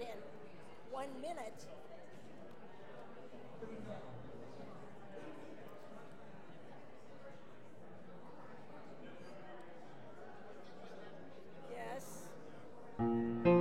it in 1 minute. Yes.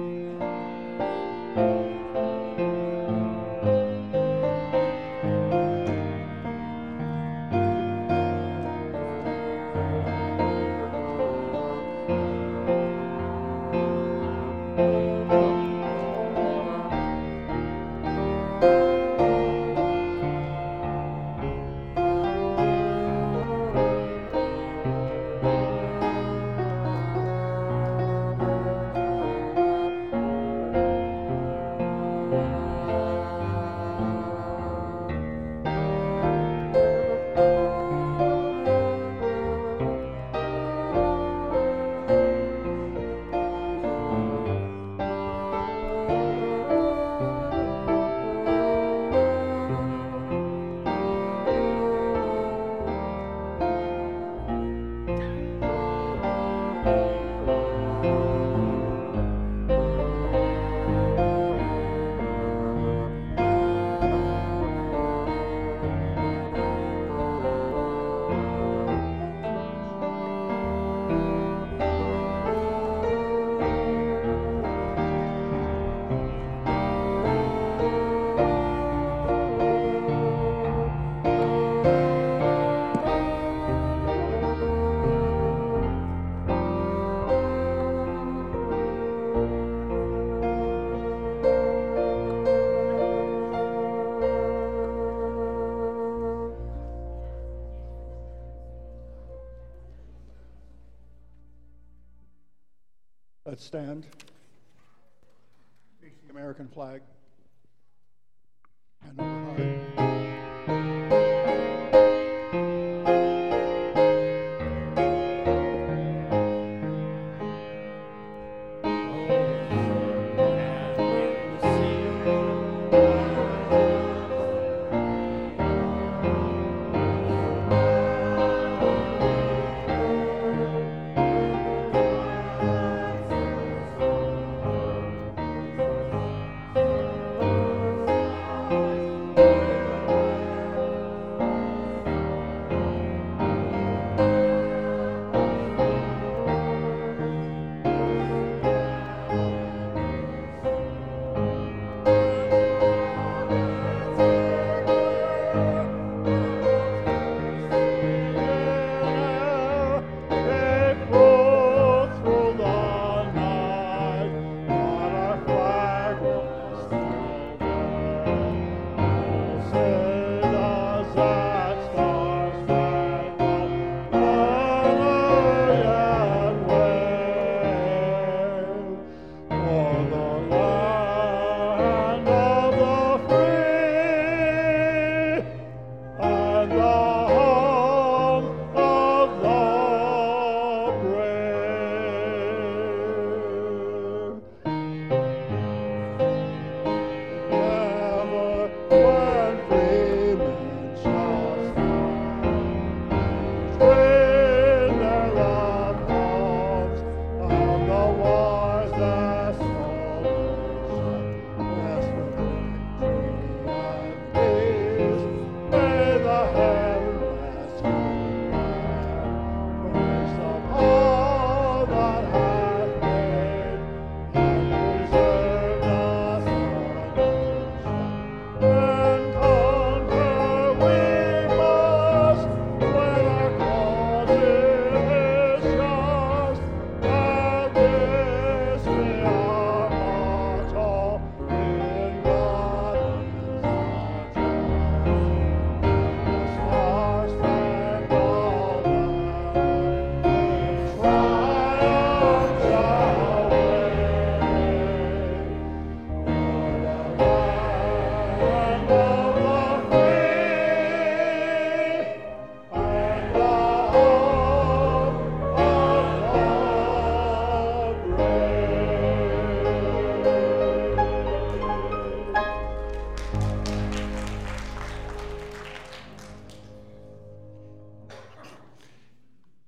Let's stand, the American flag.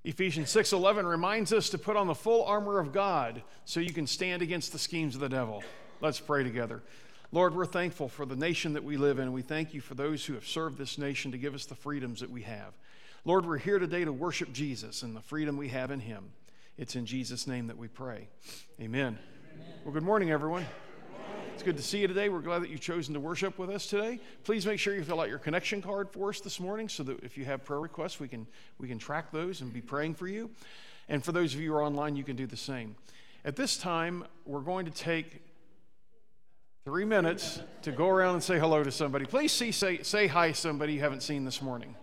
Ephesians 6:11 reminds us to put on the full armor of God so you can stand against the schemes of the devil. Let's pray together. Lord, we're thankful for the nation that we live in. We thank you for those who have served this nation to give us the freedoms that we have. Lord, we're here today to worship Jesus and the freedom we have in him. It's in Jesus' name that we pray. Amen. Amen. Well, good morning, everyone. It's good to see you today. We're glad that you've chosen to worship with us today. Please make sure you fill out your connection card for us this morning so that if you have prayer requests, we can track those and be praying for you. And for those of you who are online, you can do the same. At this time, we're going to take 3 minutes to go around and say hello to somebody. Please say hi to somebody you haven't seen this morning.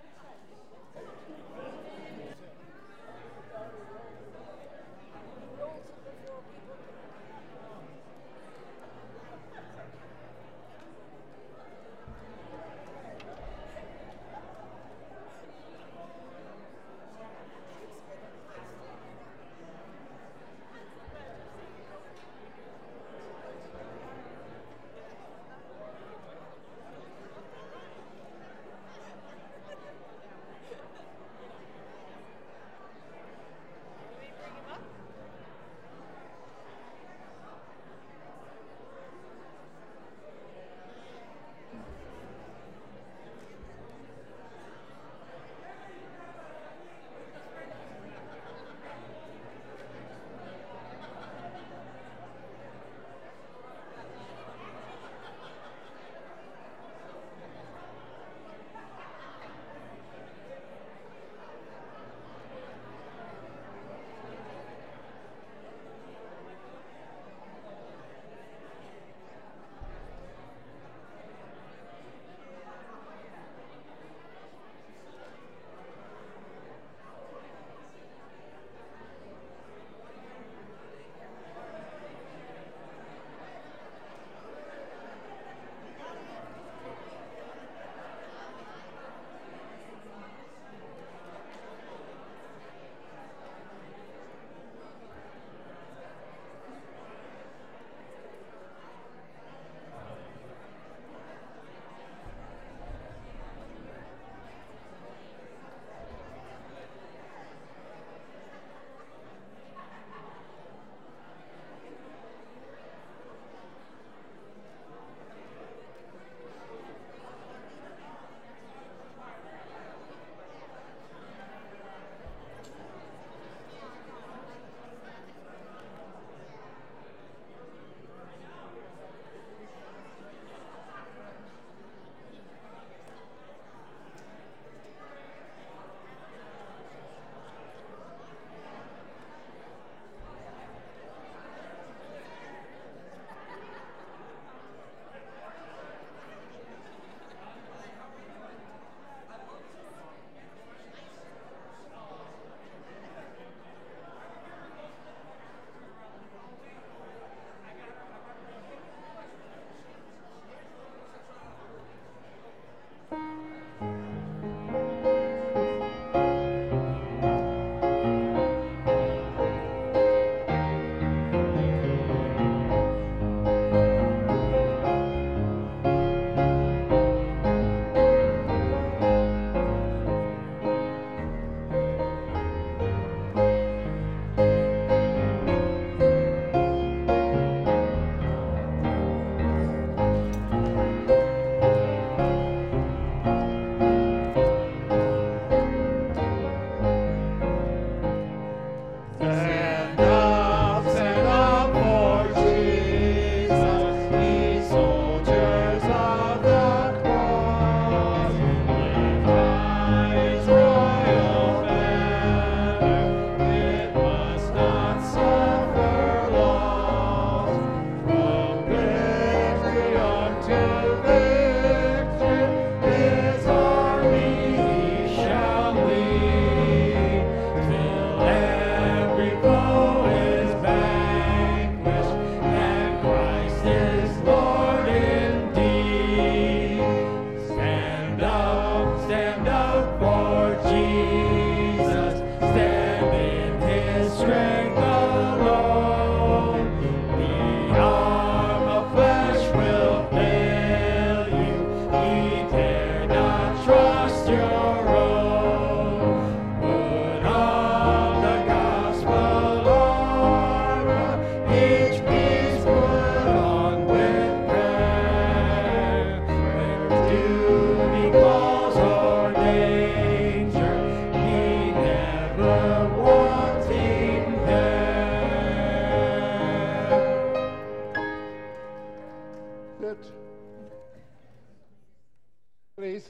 it. Please.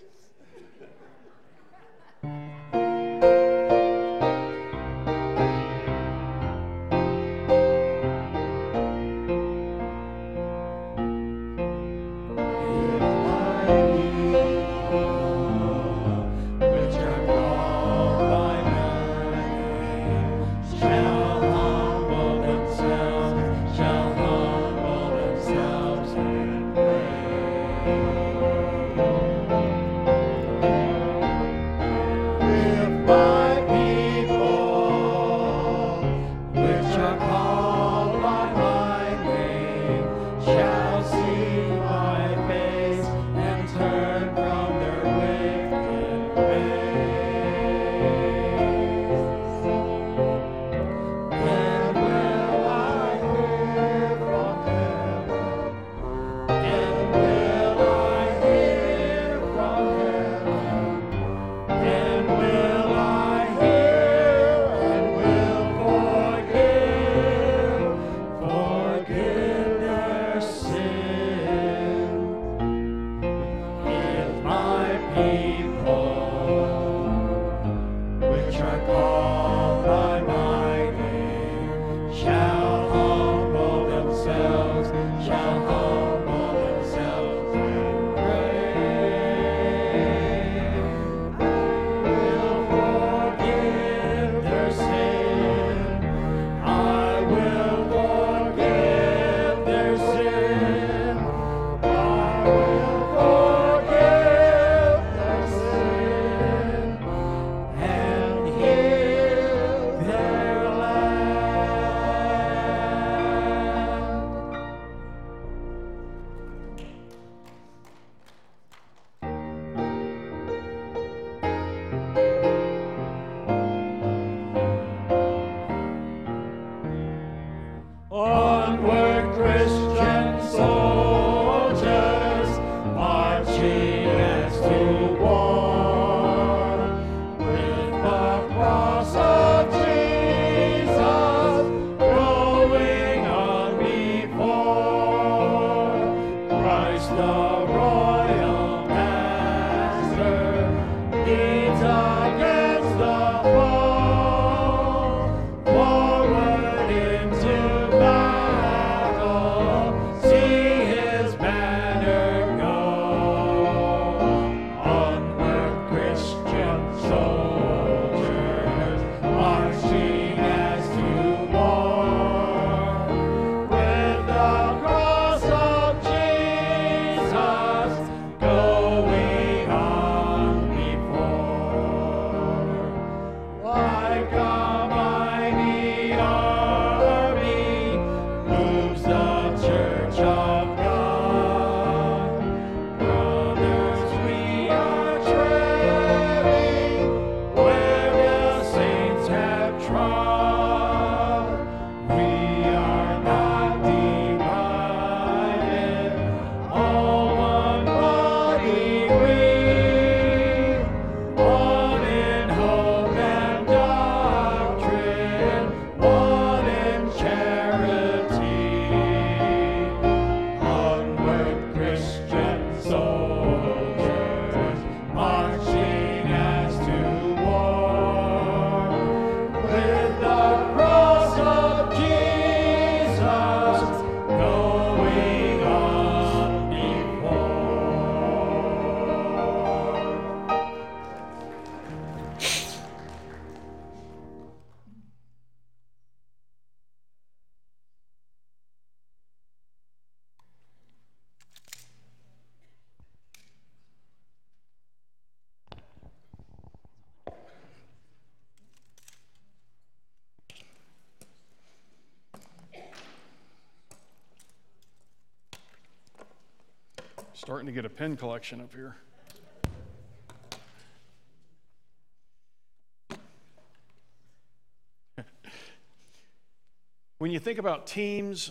Starting to get a pen collection up here. When you think about teams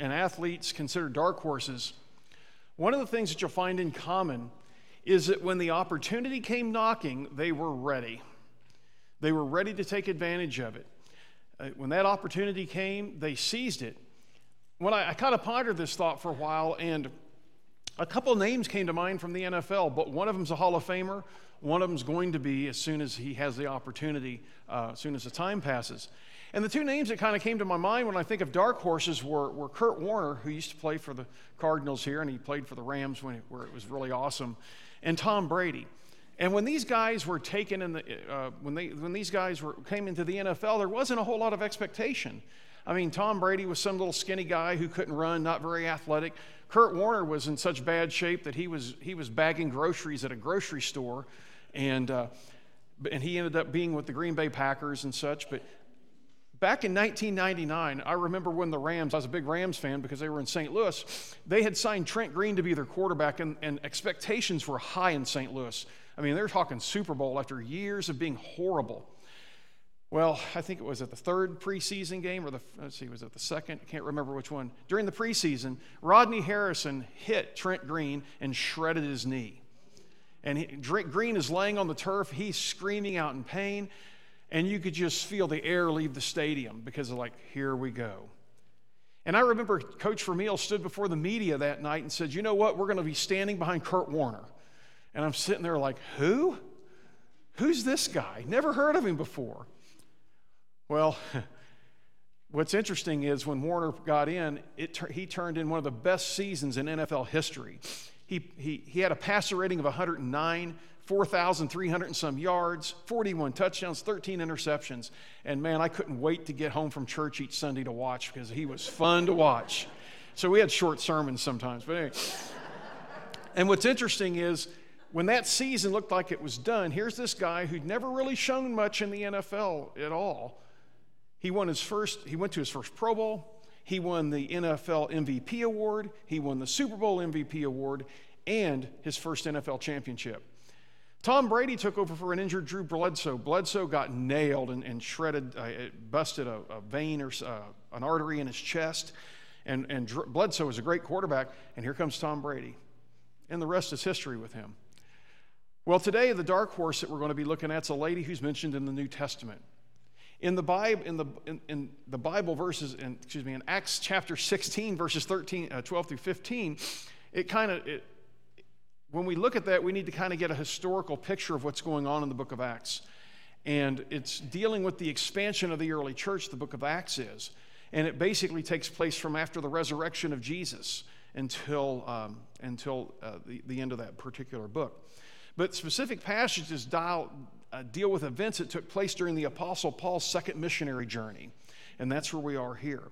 and athletes considered dark horses, one of the things that you'll find in common is that when the opportunity came knocking, they were ready. They were ready to take advantage of it. When that opportunity came, they seized it. When I kind of pondered this thought for a while, and A couple names came to mind from the NFL, but one of them's a Hall of Famer. One of them's going to be as soon as he has the opportunity, as soon as the time passes. And the two names that kind of came to my mind when I think of dark horses were Kurt Warner, who used to play for the Cardinals here, and he played for the Rams where it was really awesome, and Tom Brady. And when these guys were taken in the came into the NFL, there wasn't a whole lot of expectation. I mean, Tom Brady was some little skinny guy who couldn't run, not very athletic. Kurt Warner was in such bad shape that he was bagging groceries at a grocery store, and he ended up being with the Green Bay Packers and such. But back in 1999, I remember when the Rams, I was a big Rams fan because they were in St. Louis, they had signed Trent Green to be their quarterback, and expectations were high in St. Louis. I mean, they're talking Super Bowl after years of being horrible. Well, I think it was at the third preseason game, was it the second? I can't remember which one. During the preseason, Rodney Harrison hit Trent Green and shredded his knee. And Green is laying on the turf. He's screaming out in pain. And you could just feel the air leave the stadium because of here we go. And I remember Coach Vermeil stood before the media that night and said, you know what, we're going to be standing behind Kurt Warner. And I'm sitting there who? Who's this guy? Never heard of him before. Well, what's interesting is when Warner got in, he turned in one of the best seasons in NFL history. He had a passer rating of 109, 4,300 and some yards, 41 touchdowns, 13 interceptions. And man, I couldn't wait to get home from church each Sunday to watch because he was fun to watch. So we had short sermons sometimes, but anyway. And what's interesting is when that season looked like it was done, here's this guy who'd never really shown much in the NFL at all. He went to his first Pro Bowl. He won the NFL MVP award. He won the Super Bowl MVP award and his first NFL championship. Tom Brady took over for an injured Drew Bledsoe. Bledsoe got nailed and shredded, busted a vein or an artery in his chest. And Bledsoe was a great quarterback. And here comes Tom Brady. And the rest is history with him. Well, today, the dark horse that we're going to be looking at is a lady who's mentioned in the New Testament. In the Bible verses, in Acts chapter 16, verses 12 through 15, when we look at that, we need to kind of get a historical picture of what's going on in the book of Acts. And it's dealing with the expansion of the early church, the book of Acts is. And it basically takes place from after the resurrection of Jesus until the end of that particular book. But specific passages deal with events that took place during the Apostle Paul's second missionary journey, and that's where we are here.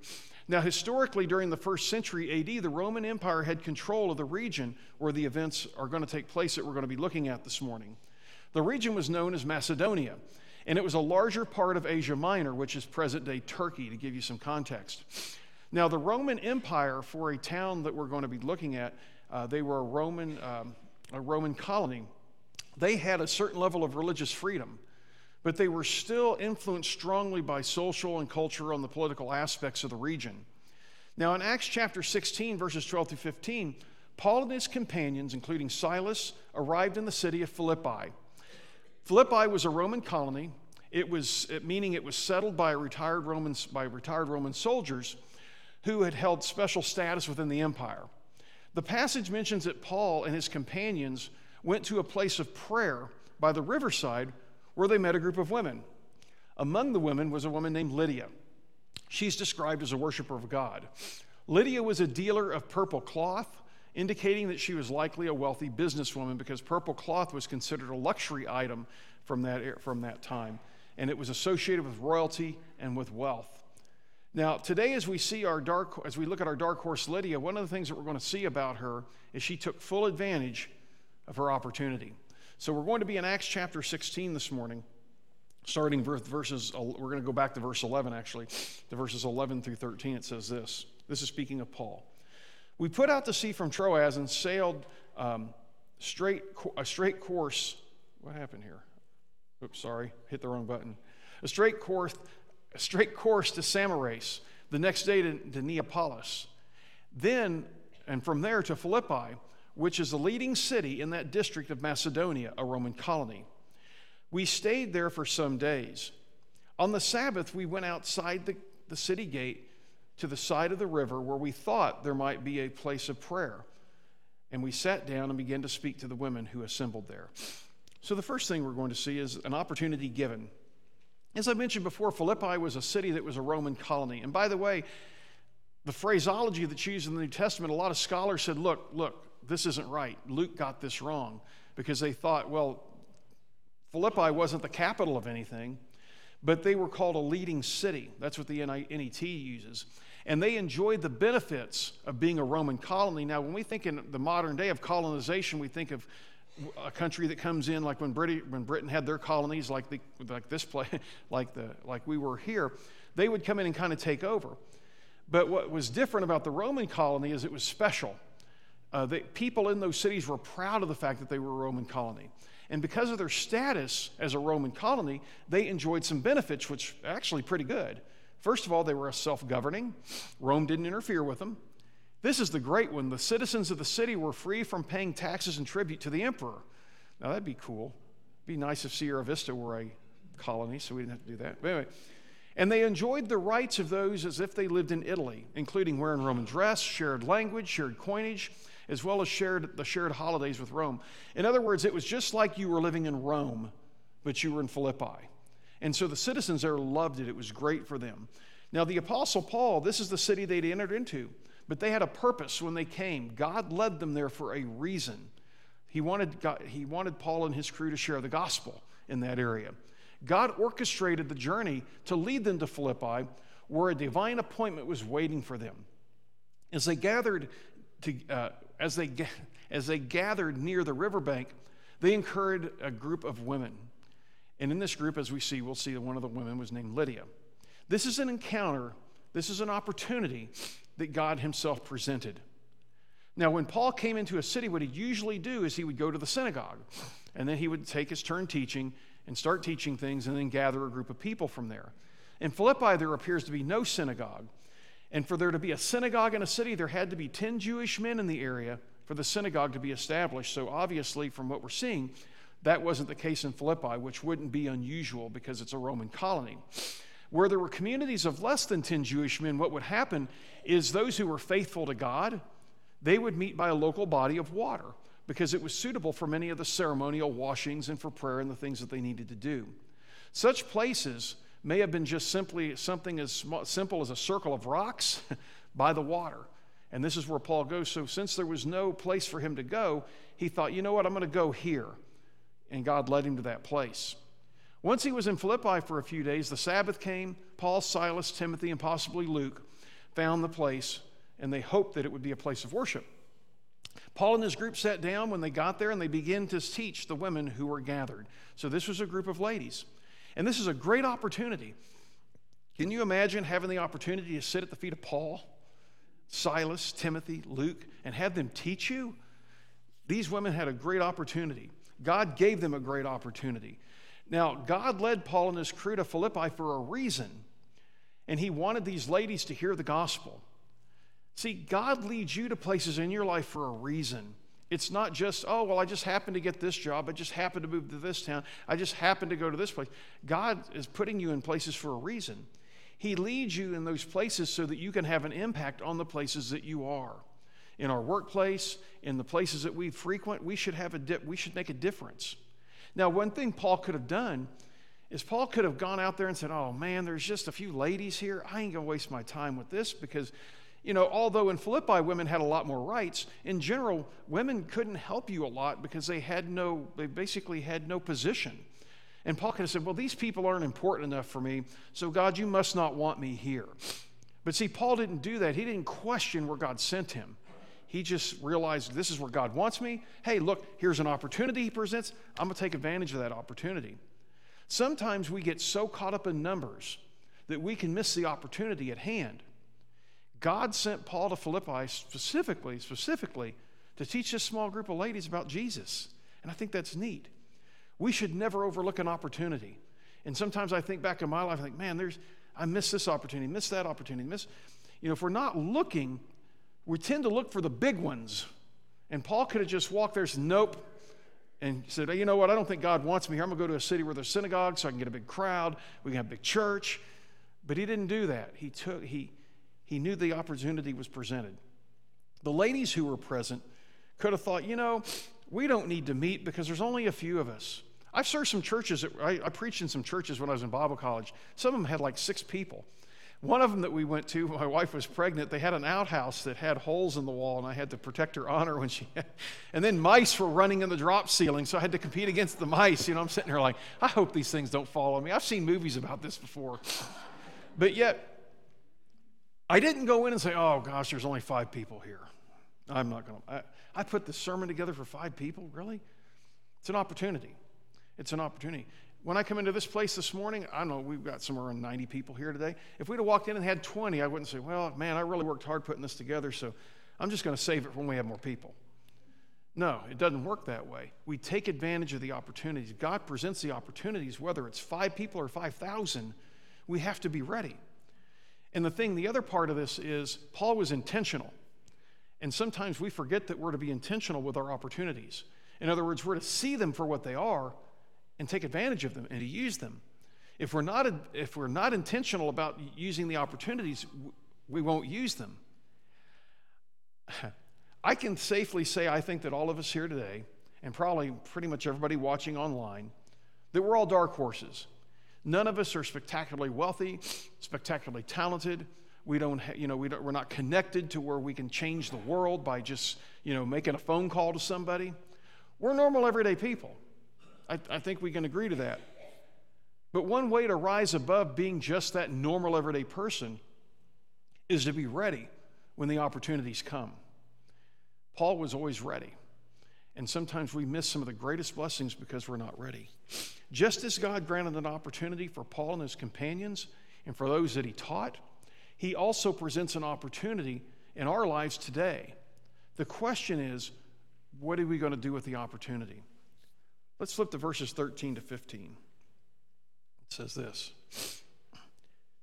Now, historically, during the first century AD, the Roman Empire had control of the region where the events are going to take place that we're going to be looking at this morning. The region was known as Macedonia, and it was a larger part of Asia Minor, which is present-day Turkey, to give you some context. Now, the Roman Empire, for a town that we're going to be looking at, they were a Roman colony. They had a certain level of religious freedom, but they were still influenced strongly by social and cultural and the political aspects of the region. Now, in Acts chapter 16, verses 12 through 15, Paul and his companions, including Silas, arrived in the city of Philippi. Philippi was a Roman colony. It was settled by retired Roman soldiers who had held special status within the empire. The passage mentions that Paul and his companions went to a place of prayer by the riverside where they met a group of women. Among the women was a woman named Lydia. She's described as a worshiper of God. Lydia was a dealer of purple cloth, indicating that she was likely a wealthy businesswoman because purple cloth was considered a luxury item from that time, and it was associated with royalty and with wealth. Now, today as we look at our dark horse Lydia, one of the things that we're going to see about her is she took full advantage of her opportunity. So we're going to be in Acts chapter 16 this morning, starting with we're going to go back to verse 11 actually, to verses 11 through 13. It says this. This is speaking of Paul. We put out to sea from Troas and sailed a straight course. What happened here? Oops, sorry, hit the wrong button. A straight course to Samothrace, the next day to Neapolis, then and from there to Philippi, which is the leading city in that district of Macedonia, a Roman colony. We stayed there for some days. On the Sabbath, we went outside the city gate to the side of the river where we thought there might be a place of prayer. And we sat down and began to speak to the women who assembled there. So the first thing we're going to see is an opportunity given. As I mentioned before, Philippi was a city that was a Roman colony. And by the way, the phraseology that's used in the New Testament, a lot of scholars said, look, this isn't right. Luke got this wrong, because they thought, well, Philippi wasn't the capital of anything, but they were called a leading city. That's what the NET uses. And they enjoyed the benefits of being a Roman colony. Now, when we think in the modern day of colonization, we think of a country that comes in, like when Britain had their colonies, like we were here. They would come in and kind of take over. But what was different about the Roman colony is it was special. People in those cities were proud of the fact that they were a Roman colony. And because of their status as a Roman colony, they enjoyed some benefits, which are actually pretty good. First of all, they were self-governing. Rome didn't interfere with them. This is the great one. The citizens of the city were free from paying taxes and tribute to the emperor. Now, that'd be cool. It'd be nice if Sierra Vista were a colony, so we didn't have to do that. But anyway, and they enjoyed the rights of those as if they lived in Italy, including wearing Roman dress, shared language, shared coinage, as well as the shared holidays with Rome. In other words, it was just like you were living in Rome, but you were in Philippi. And so the citizens there loved it. It was great for them. Now, the Apostle Paul, this is the city they'd entered into, but they had a purpose when they came. God led them there for a reason. He wanted Paul and his crew to share the gospel in that area. God orchestrated the journey to lead them to Philippi, where a divine appointment was waiting for them. As they gathered near the riverbank, they encountered a group of women. And in this group, as we'll see that one of the women was named Lydia. This is an encounter. This is an opportunity that God himself presented. Now, when Paul came into a city, what he'd usually do is he would go to the synagogue, and then he would take his turn teaching and start teaching things and then gather a group of people from there. In Philippi, there appears to be no synagogue. And for there to be a synagogue in a city, there had to be 10 Jewish men in the area for the synagogue to be established. So obviously, from what we're seeing, that wasn't the case in Philippi, which wouldn't be unusual because it's a Roman colony. Where there were communities of less than 10 Jewish men, what would happen is those who were faithful to God, they would meet by a local body of water because it was suitable for many of the ceremonial washings and for prayer and the things that they needed to do. Such places may have been just simply something as simple as a circle of rocks by the water. And this is where Paul goes. So since there was no place for him to go, he thought, you know what, I'm going to go here. And God led him to that place. Once he was in Philippi for a few days, the Sabbath came. Paul, Silas, Timothy, and possibly Luke found the place, and they hoped that it would be a place of worship. Paul and his group sat down when they got there, and they began to teach the women who were gathered. So this was a group of ladies. And this is a great opportunity. Can you imagine having the opportunity to sit at the feet of Paul, Silas, Timothy, Luke, and have them teach you? These women had a great opportunity. God gave them a great opportunity. Now, God led Paul and his crew to Philippi for a reason, and he wanted these ladies to hear the gospel. See, God leads you to places in your life for a reason. It's not just, oh, well, I just happened to get this job. I just happened to move to this town. I just happened to go to this place. God is putting you in places for a reason. He leads you in those places so that you can have an impact on the places that you are. In our workplace, in the places that we frequent, we should make a difference. Now, one thing Paul could have done is Paul could have gone out there and said, oh, man, there's just a few ladies here. I ain't going to waste my time with this because, you know, although in Philippi women had a lot more rights, in general, women couldn't help you a lot because they basically had no position. And Paul could have said, well, these people aren't important enough for me, so God, you must not want me here. But see, Paul didn't do that. He didn't question where God sent him. He just realized this is where God wants me. Hey, look, here's an opportunity he presents. I'm going to take advantage of that opportunity. Sometimes we get so caught up in numbers that we can miss the opportunity at hand. God sent Paul to Philippi specifically to teach this small group of ladies about Jesus. And I think that's neat. We should never overlook an opportunity. And sometimes I think back in my life, I think, man, I missed this opportunity, missed that opportunity, if we're not looking, we tend to look for the big ones. And Paul could have just walked there and said, nope, and said, hey, you know what, I don't think God wants me here. I'm going to go to a city where there's synagogue so I can get a big crowd. We can have a big church. But he didn't do that. He knew the opportunity was presented. The ladies who were present could have thought, you know, we don't need to meet because there's only a few of us. I've served some churches, I preached in some churches when I was in Bible college. Some of them had like 6 people. One of them that we went to, my wife was pregnant, they had an outhouse that had holes in the wall, and I had to protect her honor when she had, and then mice were running in the drop ceiling, so I had to compete against the mice. You know, I'm sitting there like, I hope these things don't fall on me. I've seen movies about this before. But yet, I didn't go in and say, oh gosh, there's only 5 people here. I'm not going to, I put the sermon together for 5 people, really? It's an opportunity. It's an opportunity. When I come into this place this morning, I know we've got somewhere around 90 people here today. If we'd have walked in and had 20, I wouldn't say, well, man, I really worked hard putting this together, so I'm just going to save it for when we have more people. No, it doesn't work that way. We take advantage of the opportunities. God presents the opportunities, whether it's 5 people or 5,000, we have to be ready. And the other part of this is Paul was intentional. And sometimes we forget that we're to be intentional with our opportunities. In other words, we're to see them for what they are, and take advantage of them and to use them. If we're not intentional about using the opportunities, we won't use them. I can safely say I think that all of us here today, and probably pretty much everybody watching online, that we're all dark horses. None of us are spectacularly wealthy, spectacularly talented. We don't, we're not connected to where we can change the world by just, making a phone call to somebody. We're normal everyday people. I think we can agree to that. But one way to rise above being just that normal everyday person is to be ready when the opportunities come. Paul was always ready. And sometimes we miss some of the greatest blessings because we're not ready. Just as God granted an opportunity for Paul and his companions and for those that he taught, he also presents an opportunity in our lives today. The question is, what are we going to do with the opportunity? Let's flip to verses 13 to 15. It says this.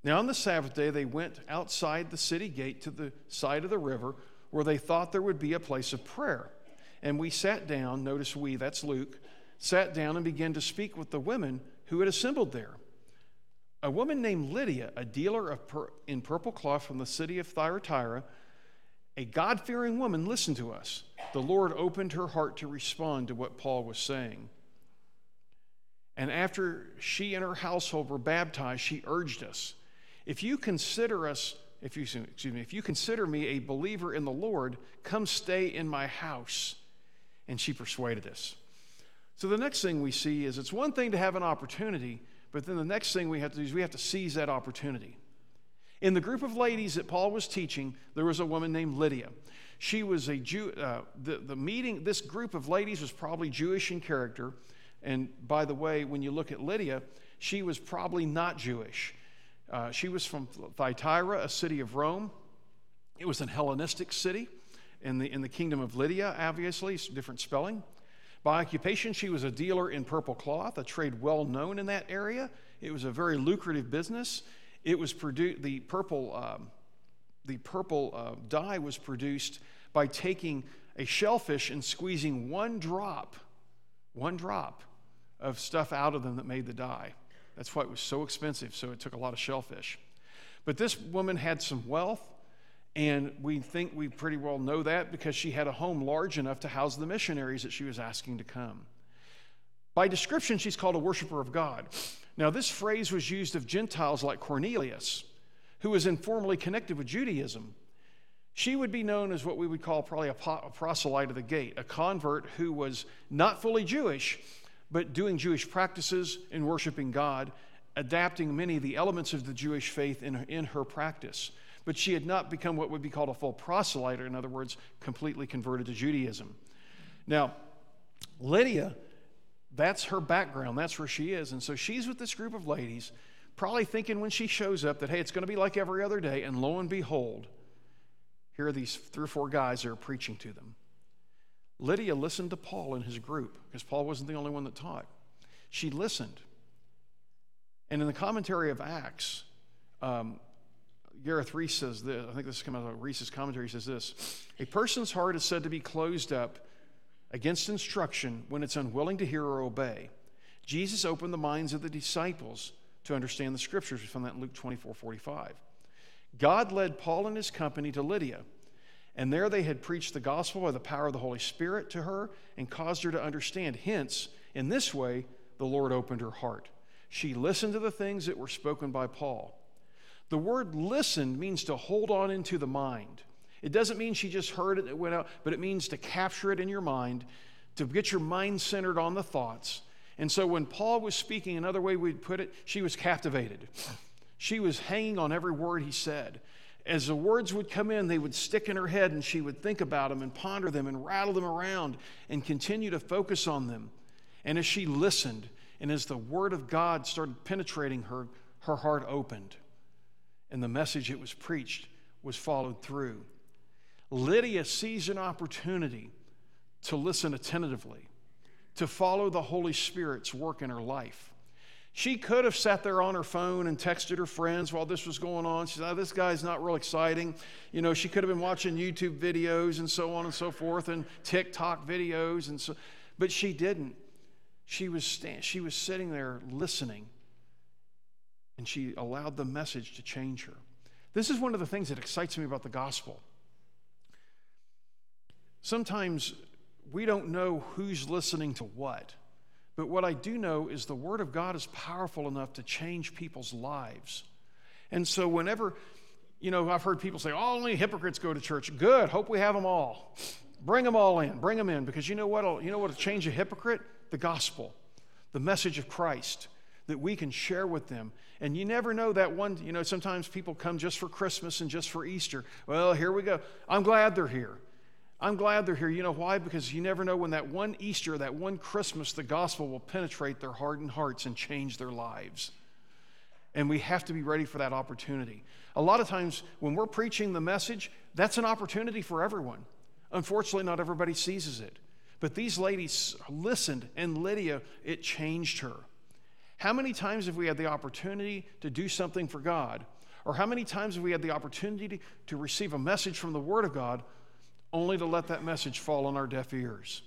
Now on the Sabbath day, they went outside the city gate to the side of the river where they thought there would be a place of prayer. And we sat down, notice we, that's Luke, sat down and began to speak with the women who had assembled there. A woman named Lydia, a dealer in purple cloth from the city of Thyatira, a God-fearing woman, listened to us. The Lord opened her heart to respond to what Paul was saying. And after she and her household were baptized, she urged us, if you consider me a believer in the Lord, come stay in my house. And she persuaded us. So the next thing we see is it's one thing to have an opportunity, but then the next thing we have to do is we have to seize that opportunity. In the group of ladies that Paul was teaching, there was a woman named Lydia. She was a Jew. This group of ladies was probably Jewish in character. And by the way, when you look at Lydia, she was probably not Jewish. She was from Thyatira, a city of Rome. It was an Hellenistic city in the kingdom of Lydia, obviously, it's different spelling. By occupation, she was a dealer in purple cloth, a trade well known in that area. It was a very lucrative business. It was produced. The purple dye was produced by taking a shellfish and squeezing one drop of stuff out of them that made the dye. That's why it was so expensive, so it took a lot of shellfish. But this woman had some wealth, and we think we pretty well know that because she had a home large enough to house the missionaries that she was asking to come. By description, she's called a worshiper of God. Now, this phrase was used of Gentiles like Cornelius, who was informally connected with Judaism. She would be known as what we would call probably a proselyte of the gate, a convert who was not fully Jewish, but doing Jewish practices and worshiping God, adapting many of the elements of the Jewish faith in her practice. But she had not become what would be called a full proselyte, or in other words, completely converted to Judaism. Now, Lydia, that's her background, that's where she is. And so she's with this group of ladies, probably thinking when she shows up that, hey, it's going to be like every other day, and lo and behold, here are these 3 or 4 guys that are preaching to them. Lydia listened to Paul and his group, because Paul wasn't the only one that taught. She listened. And in the commentary of Acts, Gareth Reese says this, I think this comes out of Reese's commentary, says this, a person's heart is said to be closed up against instruction when it's unwilling to hear or obey. Jesus opened the minds of the disciples to understand the scriptures. We found that in Luke 24:45. God led Paul and his company to Lydia. And there they had preached the gospel by the power of the Holy Spirit to her and caused her to understand. Hence, in this way, the Lord opened her heart. She listened to the things that were spoken by Paul. The word listened means to hold on into the mind. It doesn't mean she just heard it and it went out, but it means to capture it in your mind, to get your mind centered on the thoughts. And so when Paul was speaking, another way we'd put it, she was captivated. She was hanging on every word he said. As the words would come in, they would stick in her head, and she would think about them and ponder them and rattle them around and continue to focus on them. And as she listened, and as the word of God started penetrating her, her heart opened. And the message that was preached was followed through. Lydia sees an opportunity to listen attentively, to follow the Holy Spirit's work in her life. She could have sat there on her phone and texted her friends while this was going on. She said, oh, this guy's not real exciting. You know, she could have been watching YouTube videos and so on and so forth, and TikTok videos, and so, but she didn't. She was sitting there listening, and she allowed the message to change her. This is one of the things that excites me about the gospel. Sometimes we don't know who's listening to what. But what I do know is the Word of God is powerful enough to change people's lives. And so whenever, you know, I've heard people say, oh, only hypocrites go to church. Good, hope we have them all. Bring them all in, bring them in. Because you know what will change a hypocrite? The gospel, the message of Christ that we can share with them. And you never know that one, you know, sometimes people come just for Christmas and just for Easter. Well, here we go. I'm glad they're here. I'm glad they're here. You know why? Because you never know when that one Easter, that one Christmas, the gospel will penetrate their hardened hearts and change their lives. And we have to be ready for that opportunity. A lot of times when we're preaching the message, that's an opportunity for everyone. Unfortunately, not everybody seizes it. But these ladies listened, and Lydia, it changed her. How many times have we had the opportunity to do something for God? Or how many times have we had the opportunity to receive a message from the Word of God only to let that message fall on our deaf ears?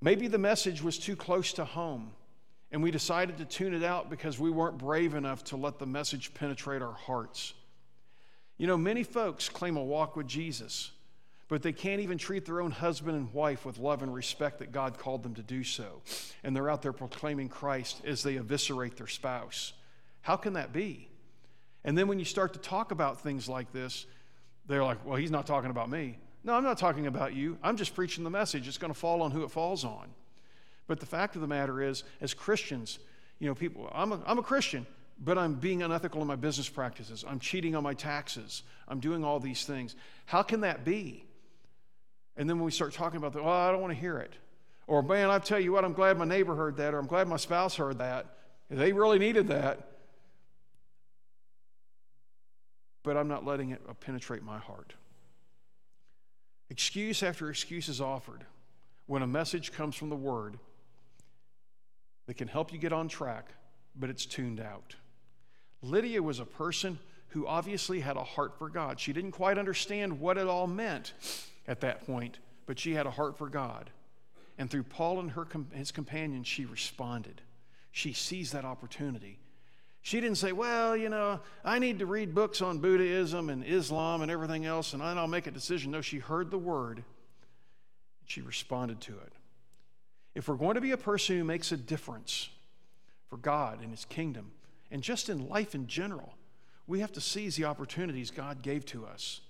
Maybe the message was too close to home, and we decided to tune it out because we weren't brave enough to let the message penetrate our hearts. You know, many folks claim a walk with Jesus, but they can't even treat their own husband and wife with love and respect that God called them to do so. And they're out there proclaiming Christ as they eviscerate their spouse. How can that be? And then when you start to talk about things like this, they're like, well, he's not talking about me. No, I'm not talking about you. I'm just preaching the message. It's going to fall on who it falls on. But the fact of the matter is, as Christians, you know, people, I'm a Christian, but I'm being unethical in my business practices. I'm cheating on my taxes. I'm doing all these things. How can that be? And then when we start talking about that, well, I don't want to hear it. Or, man, I tell you what, I'm glad my neighbor heard that, or I'm glad my spouse heard that. They really needed that. But I'm not letting it penetrate my heart. Excuse after excuse is offered when a message comes from the Word that can help you get on track, but it's tuned out. Lydia was a person who obviously had a heart for God. She didn't quite understand what it all meant at that point, but she had a heart for God. And through Paul and his companions, she responded. She seized that opportunity. She didn't say, well, you know, I need to read books on Buddhism and Islam and everything else, and I'll make a decision. No, she heard the word, and she responded to it. If we're going to be a person who makes a difference for God and His kingdom, and just in life in general, we have to seize the opportunities God gave to us.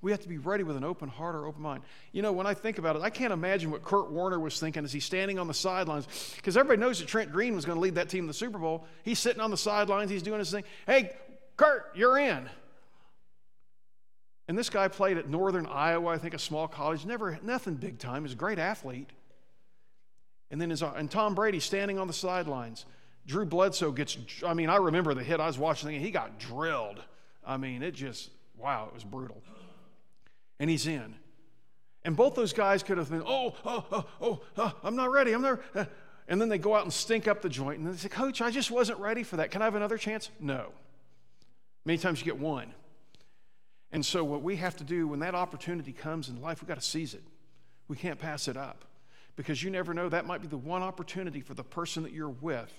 We have to be ready with an open heart or open mind. You know, when I think about it, I can't imagine what Kurt Warner was thinking as he's standing on the sidelines, because everybody knows that Trent Green was going to lead that team to the Super Bowl. He's sitting on the sidelines. He's doing his thing. Hey, Kurt, you're in. And this guy played at Northern Iowa, I think a small college, nothing big time. He's a great athlete. And then Tom Brady standing on the sidelines. Drew Bledsoe I remember the hit I was watching, and he got drilled. I mean, it was brutal. And he's in. And both those guys could have been, I'm not ready. And then they go out and stink up the joint. And they say, Coach, I just wasn't ready for that. Can I have another chance? No. Many times you get one. And so what we have to do when that opportunity comes in life, we've got to seize it. We can't pass it up. Because you never know, that might be the one opportunity for the person that you're with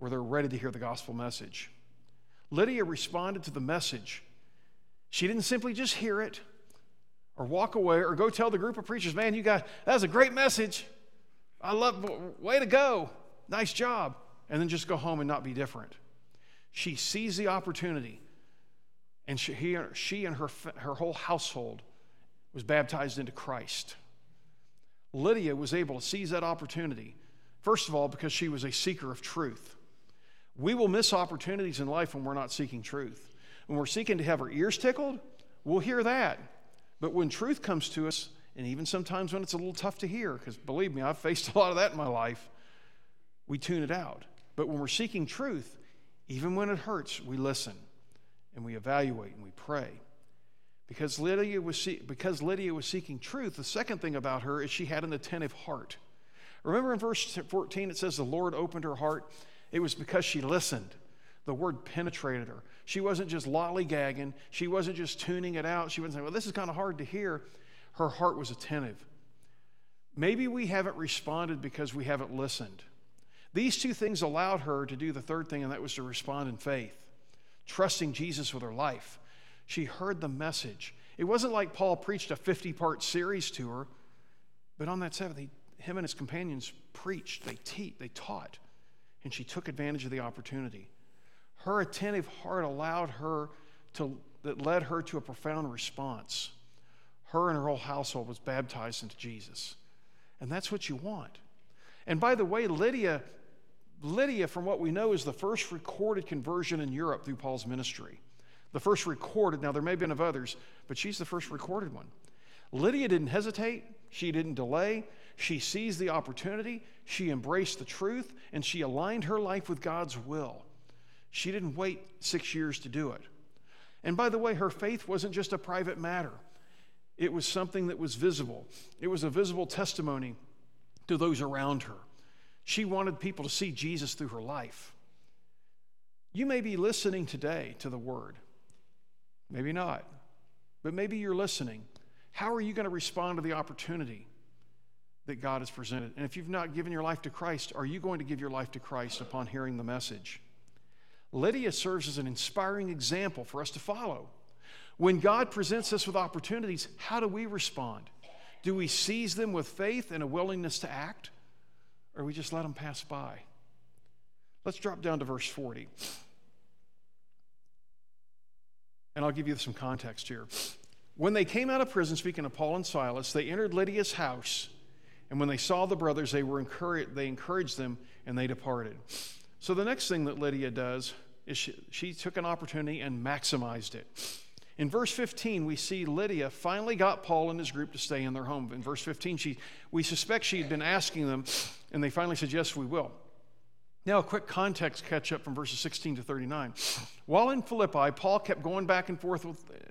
where they're ready to hear the gospel message. Lydia responded to the message. She didn't simply just hear it. or walk away or go tell the group of preachers, man, you guys, that was a great message. I love, way to go. Nice job. And then just go home and not be different. She sees the opportunity, and she and her whole household was baptized into Christ. Lydia was able to seize that opportunity, first of all, because she was a seeker of truth. We will miss opportunities in life when we're not seeking truth. When we're seeking to have our ears tickled, we'll hear that. But when truth comes to us, and even sometimes when it's a little tough to hear, because believe me, I've faced a lot of that in my life, we tune it out. But when we're seeking truth, even when it hurts, we listen and we evaluate and we pray. Because Lydia was seeking truth, the second thing about her is she had an attentive heart. Remember in verse 14, it says the Lord opened her heart. It was because she listened. The word penetrated her. She wasn't just lollygagging. She wasn't just tuning it out. She wasn't saying, well, this is kind of hard to hear. Her heart was attentive. Maybe we haven't responded because we haven't listened. These two things allowed her to do the third thing, and that was to respond in faith, trusting Jesus with her life. She heard the message. It wasn't like Paul preached a 50-part series to her, but on that seventh, him and his companions preached, they taught, and she took advantage of the opportunity. Her attentive heart allowed her that led her to a profound response. Her and her whole household was baptized into Jesus. And that's what you want. And by the way, Lydia, from what we know, is the first recorded conversion in Europe through Paul's ministry. The first recorded. Now, there may have been of others, but she's the first recorded one. Lydia didn't hesitate. She didn't delay. She seized the opportunity. She embraced the truth, and she aligned her life with God's will. She didn't wait 6 years to do it. And by the way, her faith wasn't just a private matter. It was something that was visible. It was a visible testimony to those around her. She wanted people to see Jesus through her life. You may be listening today to the word. Maybe not, but maybe you're listening. How are you going to respond to the opportunity that God has presented? And if you've not given your life to Christ, are you going to give your life to Christ upon hearing the message? Lydia serves as an inspiring example for us to follow. When God presents us with opportunities, how do we respond? Do we seize them with faith and a willingness to act, or we just let them pass by? Let's drop down to verse 40. And I'll give you some context here. When they came out of prison, speaking of Paul and Silas, they entered Lydia's house, and when they saw the brothers, they encouraged them, and they departed. So the next thing that Lydia does is she took an opportunity and maximized it. In verse 15, we see Lydia finally got Paul and his group to stay in their home. In verse 15, we suspect she had been asking them, and they finally said, yes, we will. Now, a quick context catch-up from verses 16 to 39. While in Philippi, Paul kept going back and forth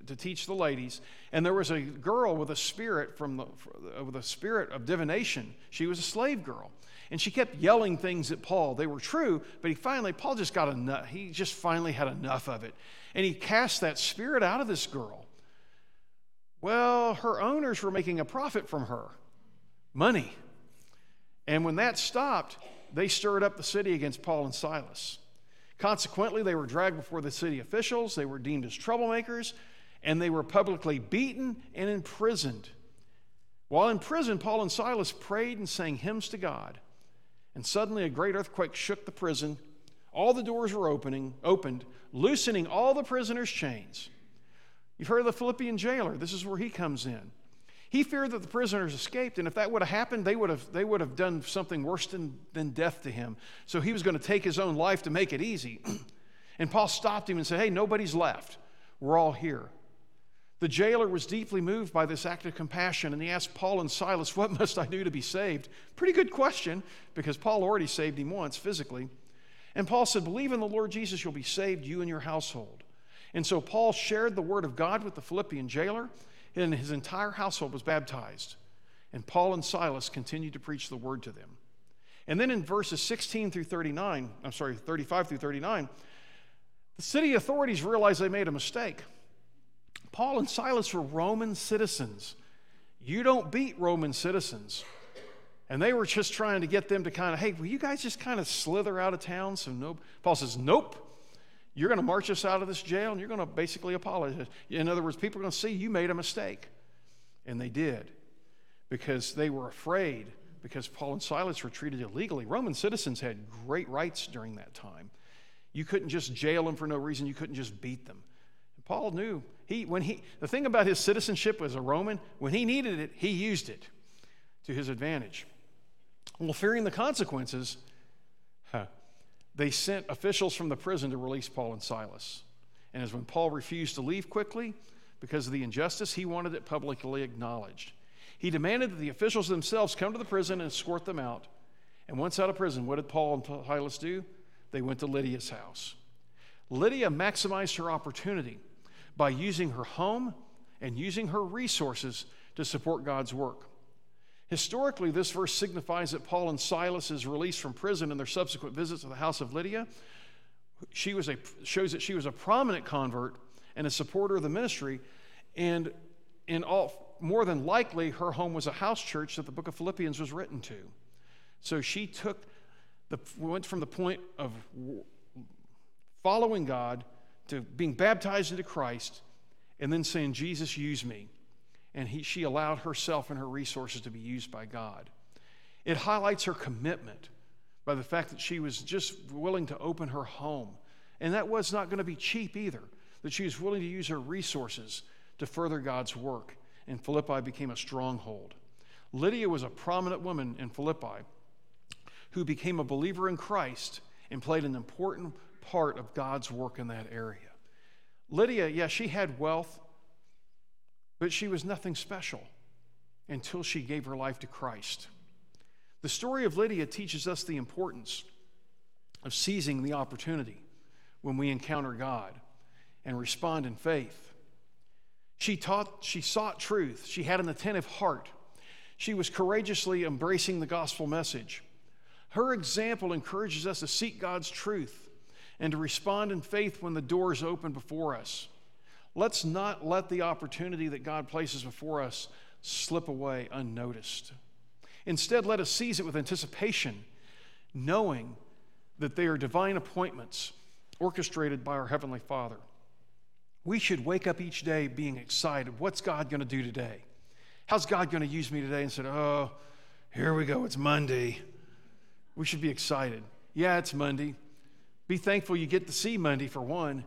to teach the ladies, and there was a girl with a spirit of divination. She was a slave girl, and she kept yelling things at Paul. They were true, but Paul just got enough. He just finally had enough of it, and he cast that spirit out of this girl. Well, her owners were making a profit from her, money, and when that stopped, they stirred up the city against Paul and Silas. Consequently, they were dragged before the city officials, they were deemed as troublemakers, and they were publicly beaten and imprisoned. While in prison, Paul and Silas prayed and sang hymns to God, and suddenly a great earthquake shook the prison. All the doors were opened, loosening all the prisoners' chains. You've heard of the Philippian jailer. This is where he comes in. He feared that the prisoners escaped, and if that would have happened, they would have done something worse than death to him. So he was going to take his own life to make it easy. And Paul stopped him and said, hey, nobody's left. We're all here. The jailer was deeply moved by this act of compassion, and he asked Paul and Silas, what must I do to be saved? Pretty good question, because Paul already saved him once physically. And Paul said, believe in the Lord Jesus, you'll be saved, you and your household. And so Paul shared the word of God with the Philippian jailer, and his entire household was baptized. And Paul and Silas continued to preach the word to them. And then in verses 35 through 39, the city authorities realized they made a mistake. Paul and Silas were Roman citizens. You don't beat Roman citizens. And they were just trying to get them to kind of, hey, will you guys just kind of slither out of town? So nope. Paul says, nope. You're going to march us out of this jail, and you're going to basically apologize. In other words, people are going to see you made a mistake. And they did, because they were afraid, because Paul and Silas were treated illegally. Roman citizens had great rights during that time. You couldn't just jail them for no reason. You couldn't just beat them. And Paul knew. The thing about his citizenship as a Roman, when he needed it, he used it to his advantage. Well, fearing the consequences, they sent officials from the prison to release Paul and Silas. And as when Paul refused to leave quickly because of the injustice, he wanted it publicly acknowledged. He demanded that the officials themselves come to the prison and escort them out. And once out of prison, what did Paul and Silas do? They went to Lydia's house. Lydia maximized her opportunity by using her home and using her resources to support God's work. Historically, this verse signifies that Paul and Silas' release from prison and their subsequent visits to the house of Lydia shows that she was a prominent convert and a supporter of the ministry, and more than likely, her home was a house church that the book of Philippians was written to. So she went from the point of following God to being baptized into Christ and then saying, "Jesus, use me." And she allowed herself and her resources to be used by God. It highlights her commitment by the fact that she was just willing to open her home. And that was not going to be cheap either, that she was willing to use her resources to further God's work. And Philippi became a stronghold. Lydia was a prominent woman in Philippi who became a believer in Christ and played an important part of God's work in that area. Lydia, she had wealth, but she was nothing special until she gave her life to Christ. The story of Lydia teaches us the importance of seizing the opportunity when we encounter God and respond in faith. She sought truth. She had an attentive heart. She was courageously embracing the gospel message. Her example encourages us to seek God's truth and to respond in faith when the door is open before us. Let's not let the opportunity that God places before us slip away unnoticed. Instead, let us seize it with anticipation, knowing that they are divine appointments orchestrated by our Heavenly Father. We should wake up each day being excited. What's God going to do today? How's God going to use me today? Instead, oh, here we go, it's Monday. We should be excited. Yeah, it's Monday. Be thankful you get to see Monday for one.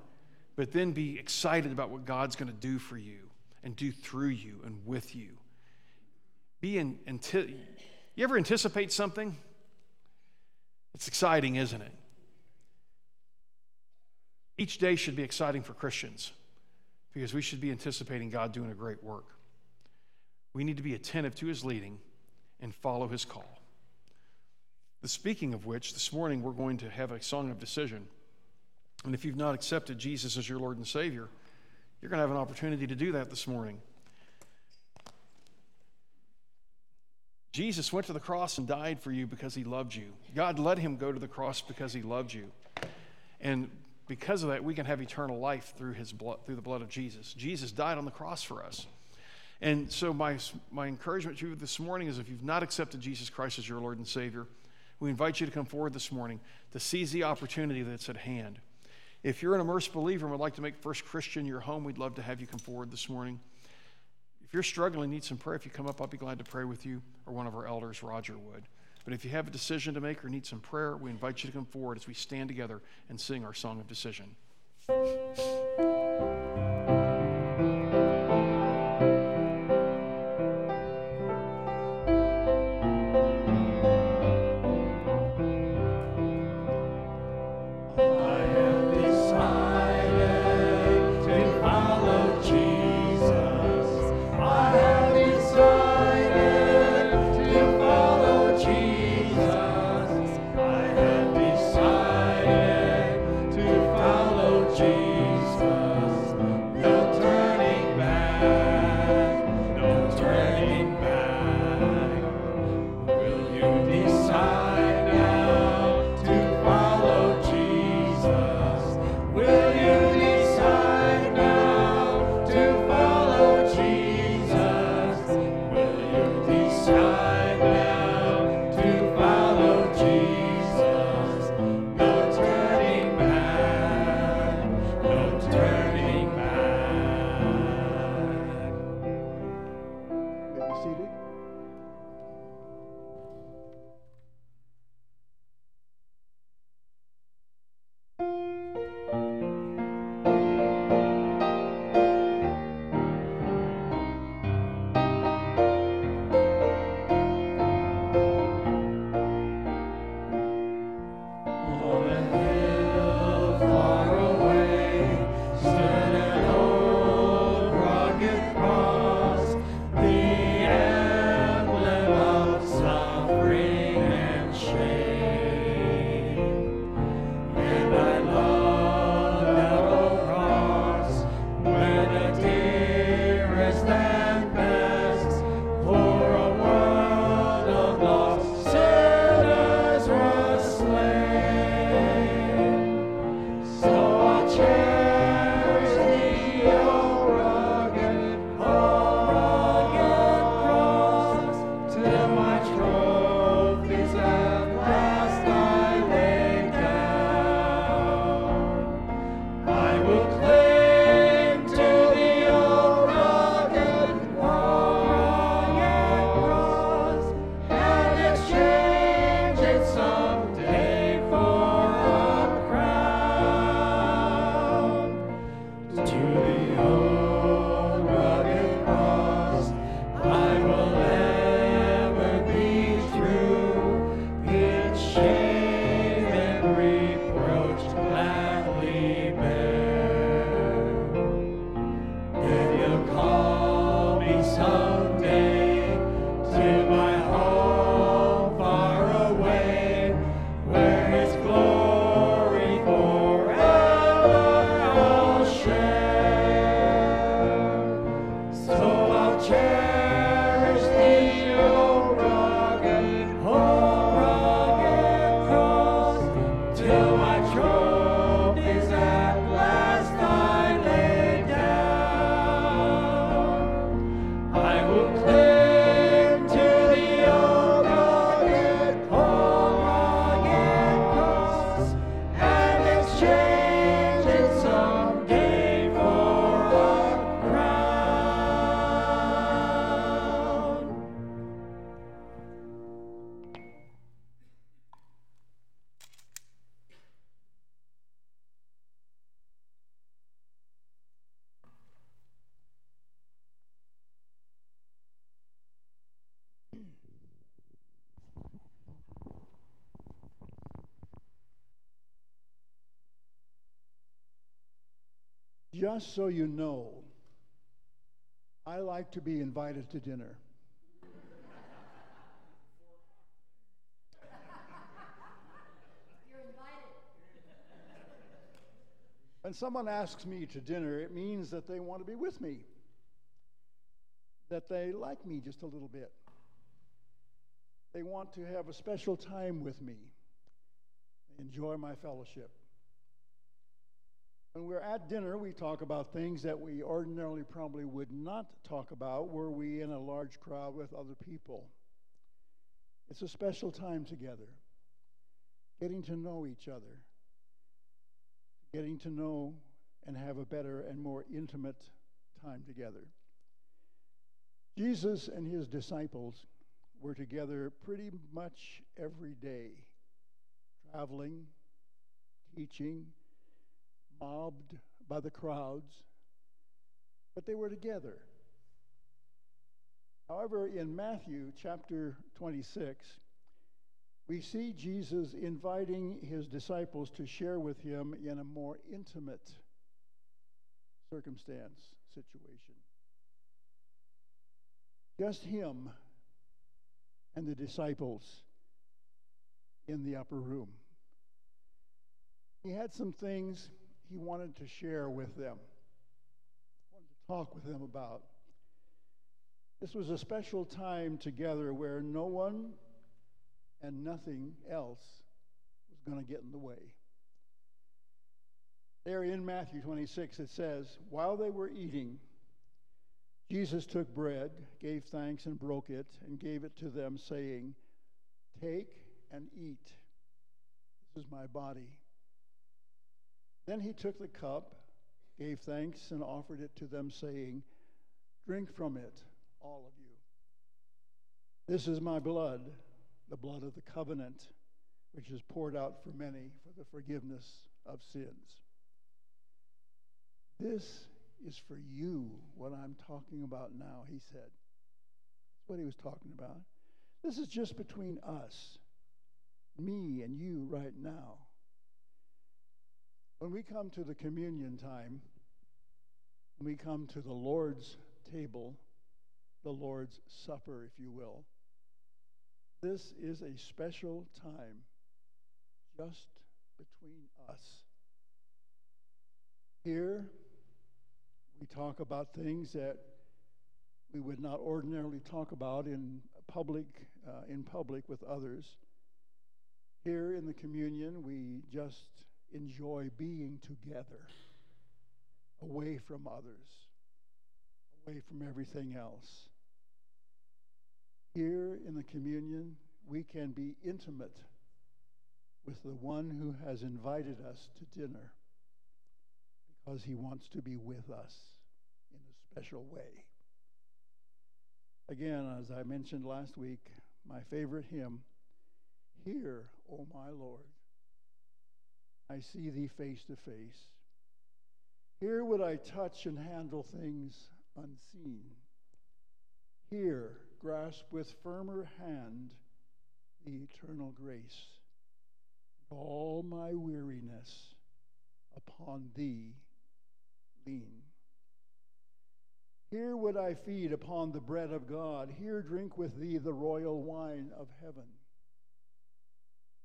But then be excited about what God's going to do for you and do through you and with you. You ever anticipate something? It's exciting, isn't it? Each day should be exciting for Christians because we should be anticipating God doing a great work. We need to be attentive to his leading and follow his call. Speaking of which, this morning we're going to have a song of decision. And if you've not accepted Jesus as your Lord and Savior, you're going to have an opportunity to do that this morning. Jesus went to the cross and died for you because he loved you. God let him go to the cross because he loved you. And because of that, we can have eternal life through his blood, through the blood of Jesus. Jesus died on the cross for us. And so my encouragement to you this morning is if you've not accepted Jesus Christ as your Lord and Savior, we invite you to come forward this morning to seize the opportunity that's at hand. If you're an immersed believer and would like to make First Christian your home, we'd love to have you come forward this morning. If you're struggling, need some prayer, if you come up, I'll be glad to pray with you, or one of our elders, Roger Wood. But if you have a decision to make or need some prayer, we invite you to come forward as we stand together and sing our song of decision. just so you know, I like to be invited to dinner. You're invited. When someone asks me to dinner, it means that they want to be with me, that they like me just a little bit. They want to have a special time with me. They enjoy my fellowship. When we're at dinner, we talk about things that we ordinarily probably would not talk about were we in a large crowd with other people. It's a special time together, getting to know each other, getting to know and have a better and more intimate time together. Jesus and his disciples were together pretty much every day, traveling, teaching, mobbed by the crowds, but they were together. However, in Matthew chapter 26, we see Jesus inviting his disciples to share with him in a more intimate circumstance, situation. Just him and the disciples in the upper room. He had some things he wanted to share with them, wanted to talk with them about. This was a special time together where no one and nothing else was going to get in the way. There in Matthew 26, it says, while they were eating, Jesus took bread, gave thanks, and broke it, and gave it to them, saying, "Take and eat. This is my body." Then he took the cup, gave thanks, and offered it to them, saying, "Drink from it, all of you. This is my blood, the blood of the covenant, which is poured out for many for the forgiveness of sins. This is for you what I'm talking about now," he said. That's what he was talking about. This is just between us, me and you right now. When we come to the communion time, when we come to the Lord's table, the Lord's supper, if you will, this is a special time just between us. Here, we talk about things that we would not ordinarily talk about in public with others. Here in the communion, we just enjoy being together, away from others, away from everything else. Here in the communion, we can be intimate with the one who has invited us to dinner because he wants to be with us in a special way. Again, as I mentioned last week, my favorite hymn, "Hear, O my Lord, I see thee face to face. Here would I touch and handle things unseen. Here grasp with firmer hand the eternal grace. All my weariness upon thee lean. Here would I feed upon the bread of God. Here drink with thee the royal wine of heaven.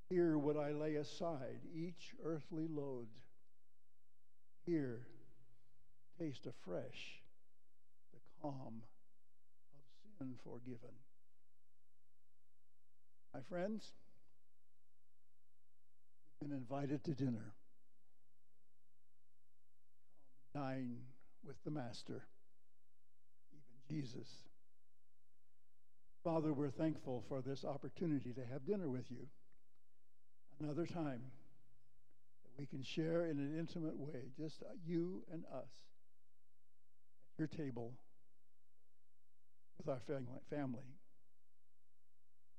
Here would I lay aside each earthly load. Here taste afresh the calm of sin forgiven." My friends, you've been invited to dinner. Come and dine with the Master, even Jesus. Father, we're thankful for this opportunity to have dinner with you. Another time that we can share in an intimate way, just you and us, at your table with our family.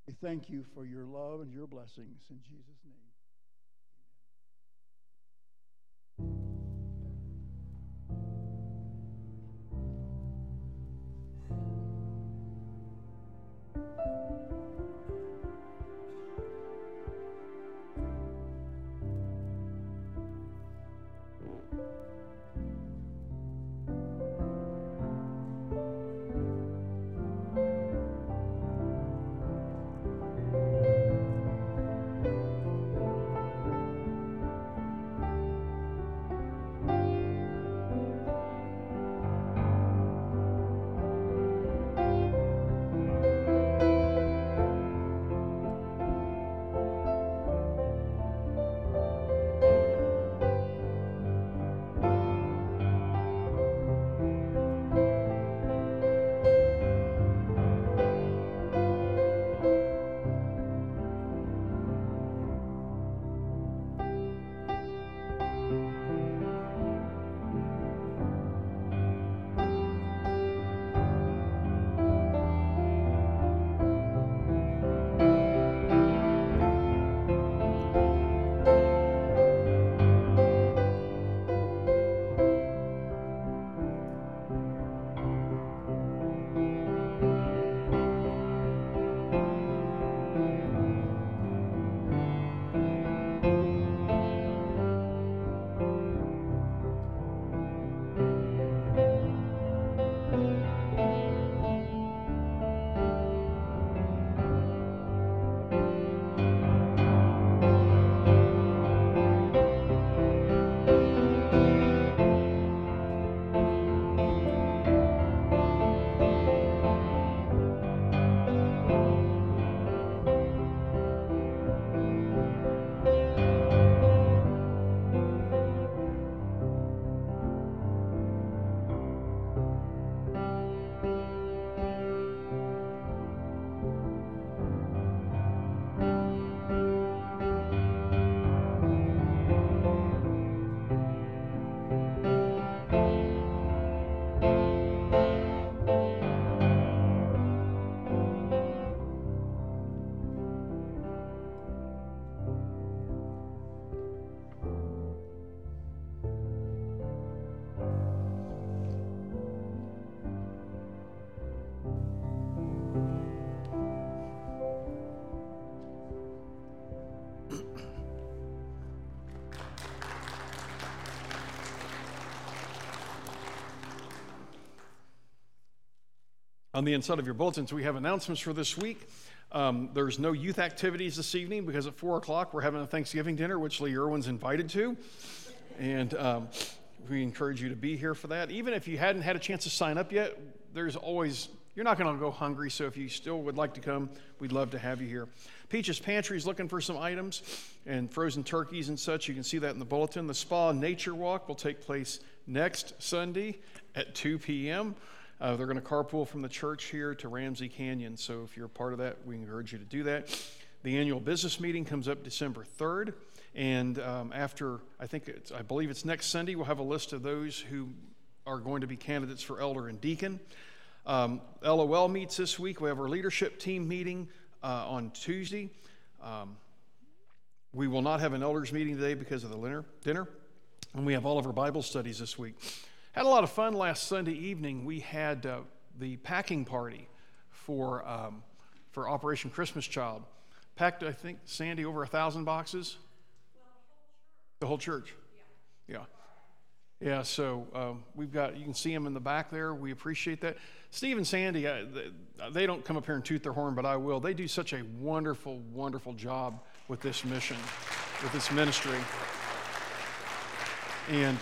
We thank you for your love and your blessings in Jesus' name. On the inside of your bulletins, we have announcements for this week. There's no youth activities this evening because at 4 o'clock we're having a Thanksgiving dinner, which Lee Irwin's invited to. And we encourage you to be here for that. Even if you hadn't had a chance to sign up yet, there's always... You're not going to go hungry, so if you still would like to come, we'd love to have you here. Peach's Pantry is looking for some items and frozen turkeys and such. You can see that in the bulletin. The Spa Nature Walk will take place next Sunday at 2 p.m. They're going to carpool from the church here to Ramsey Canyon, so if you're a part of that, we encourage you to do that. The annual business meeting comes up December 3rd, and after, I believe it's next Sunday, we'll have a list of those who are going to be candidates for elder and deacon. LOL meets this week. We have our leadership team meeting on Tuesday. We will not have an elders meeting today because of the dinner. And we have all of our Bible studies this week. Had a lot of fun last Sunday evening. We had the packing party for Operation Christmas Child. Packed, I think, Sandy, over 1,000 boxes. The whole church. Yeah. Yeah, so we've got, you can see them in the back there. We appreciate that. Steve and Sandy, they don't come up here and toot their horn, but I will. They do such a wonderful, wonderful job with this mission, with this ministry. And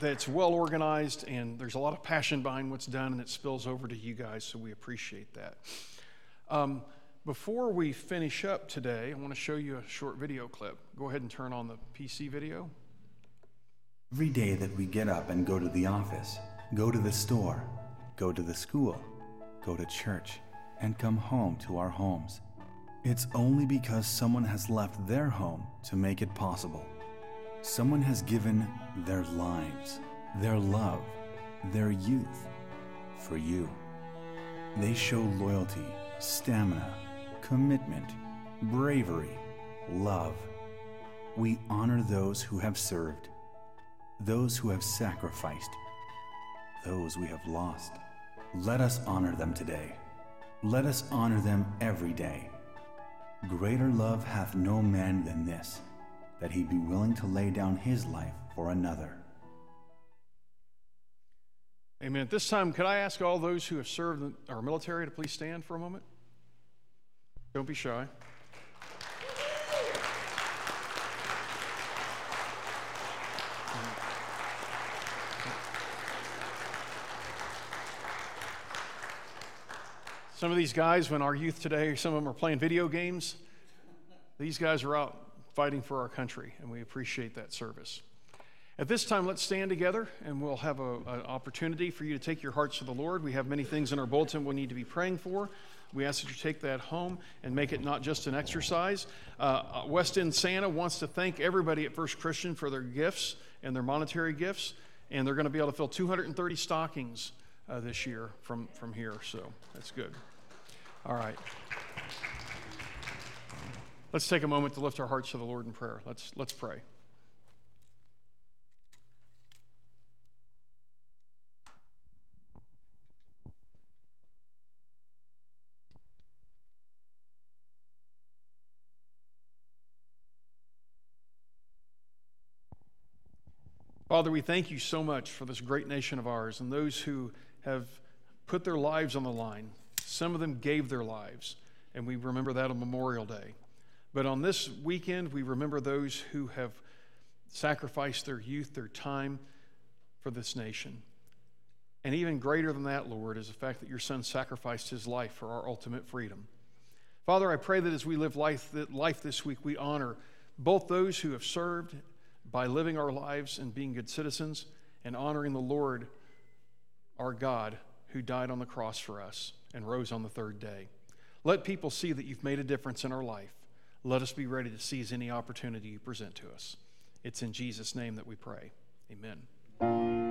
that's well organized, and there's a lot of passion behind what's done, and it spills over to you guys, so we appreciate that. Before we finish up today, I want to show you a short video clip. Go ahead and turn on the PC video. Every day that we get up and go to the office, go to the store, go to the school, go to church, and come home to our homes. It's only because someone has left their home to make it possible. Someone has given their lives, their love, their youth for you. They show loyalty, stamina, commitment, bravery, love. We honor those who have served. Those who have sacrificed, those we have lost. Let us honor them today. Let us honor them every day. Greater love hath no man than this, that he be willing to lay down his life for another. Amen. At this time, could I ask all those who have served our military to please stand for a moment? Don't be shy. Some of these guys, when our youth today, some of them are playing video games. These guys are out fighting for our country, and we appreciate that service. At this time, let's stand together, and we'll have an opportunity for you to take your hearts to the Lord. We have many things in our bulletin we'll need to be praying for. We ask that you take that home and make it not just an exercise. West End Santa wants to thank everybody at First Christian for their gifts and their monetary gifts, and they're going to be able to fill 230 stockings this year from here, so that's good. All right. Let's take a moment to lift our hearts to the Lord in prayer. Let's pray. Father, we thank you so much for this great nation of ours and those who have put their lives on the line. Some of them gave their lives, and we remember that on Memorial Day. But on this weekend, we remember those who have sacrificed their youth, their time for this nation. And even greater than that, Lord, is the fact that your son sacrificed his life for our ultimate freedom. Father, I pray that as we live life this week, we honor both those who have served by living our lives and being good citizens and honoring the Lord our God, who died on the cross for us and rose on the third day. Let people see that you've made a difference in our life. Let us be ready to seize any opportunity you present to us. It's in Jesus' name that we pray. Amen.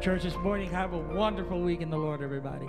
church this morning. Have a wonderful week in the Lord, everybody.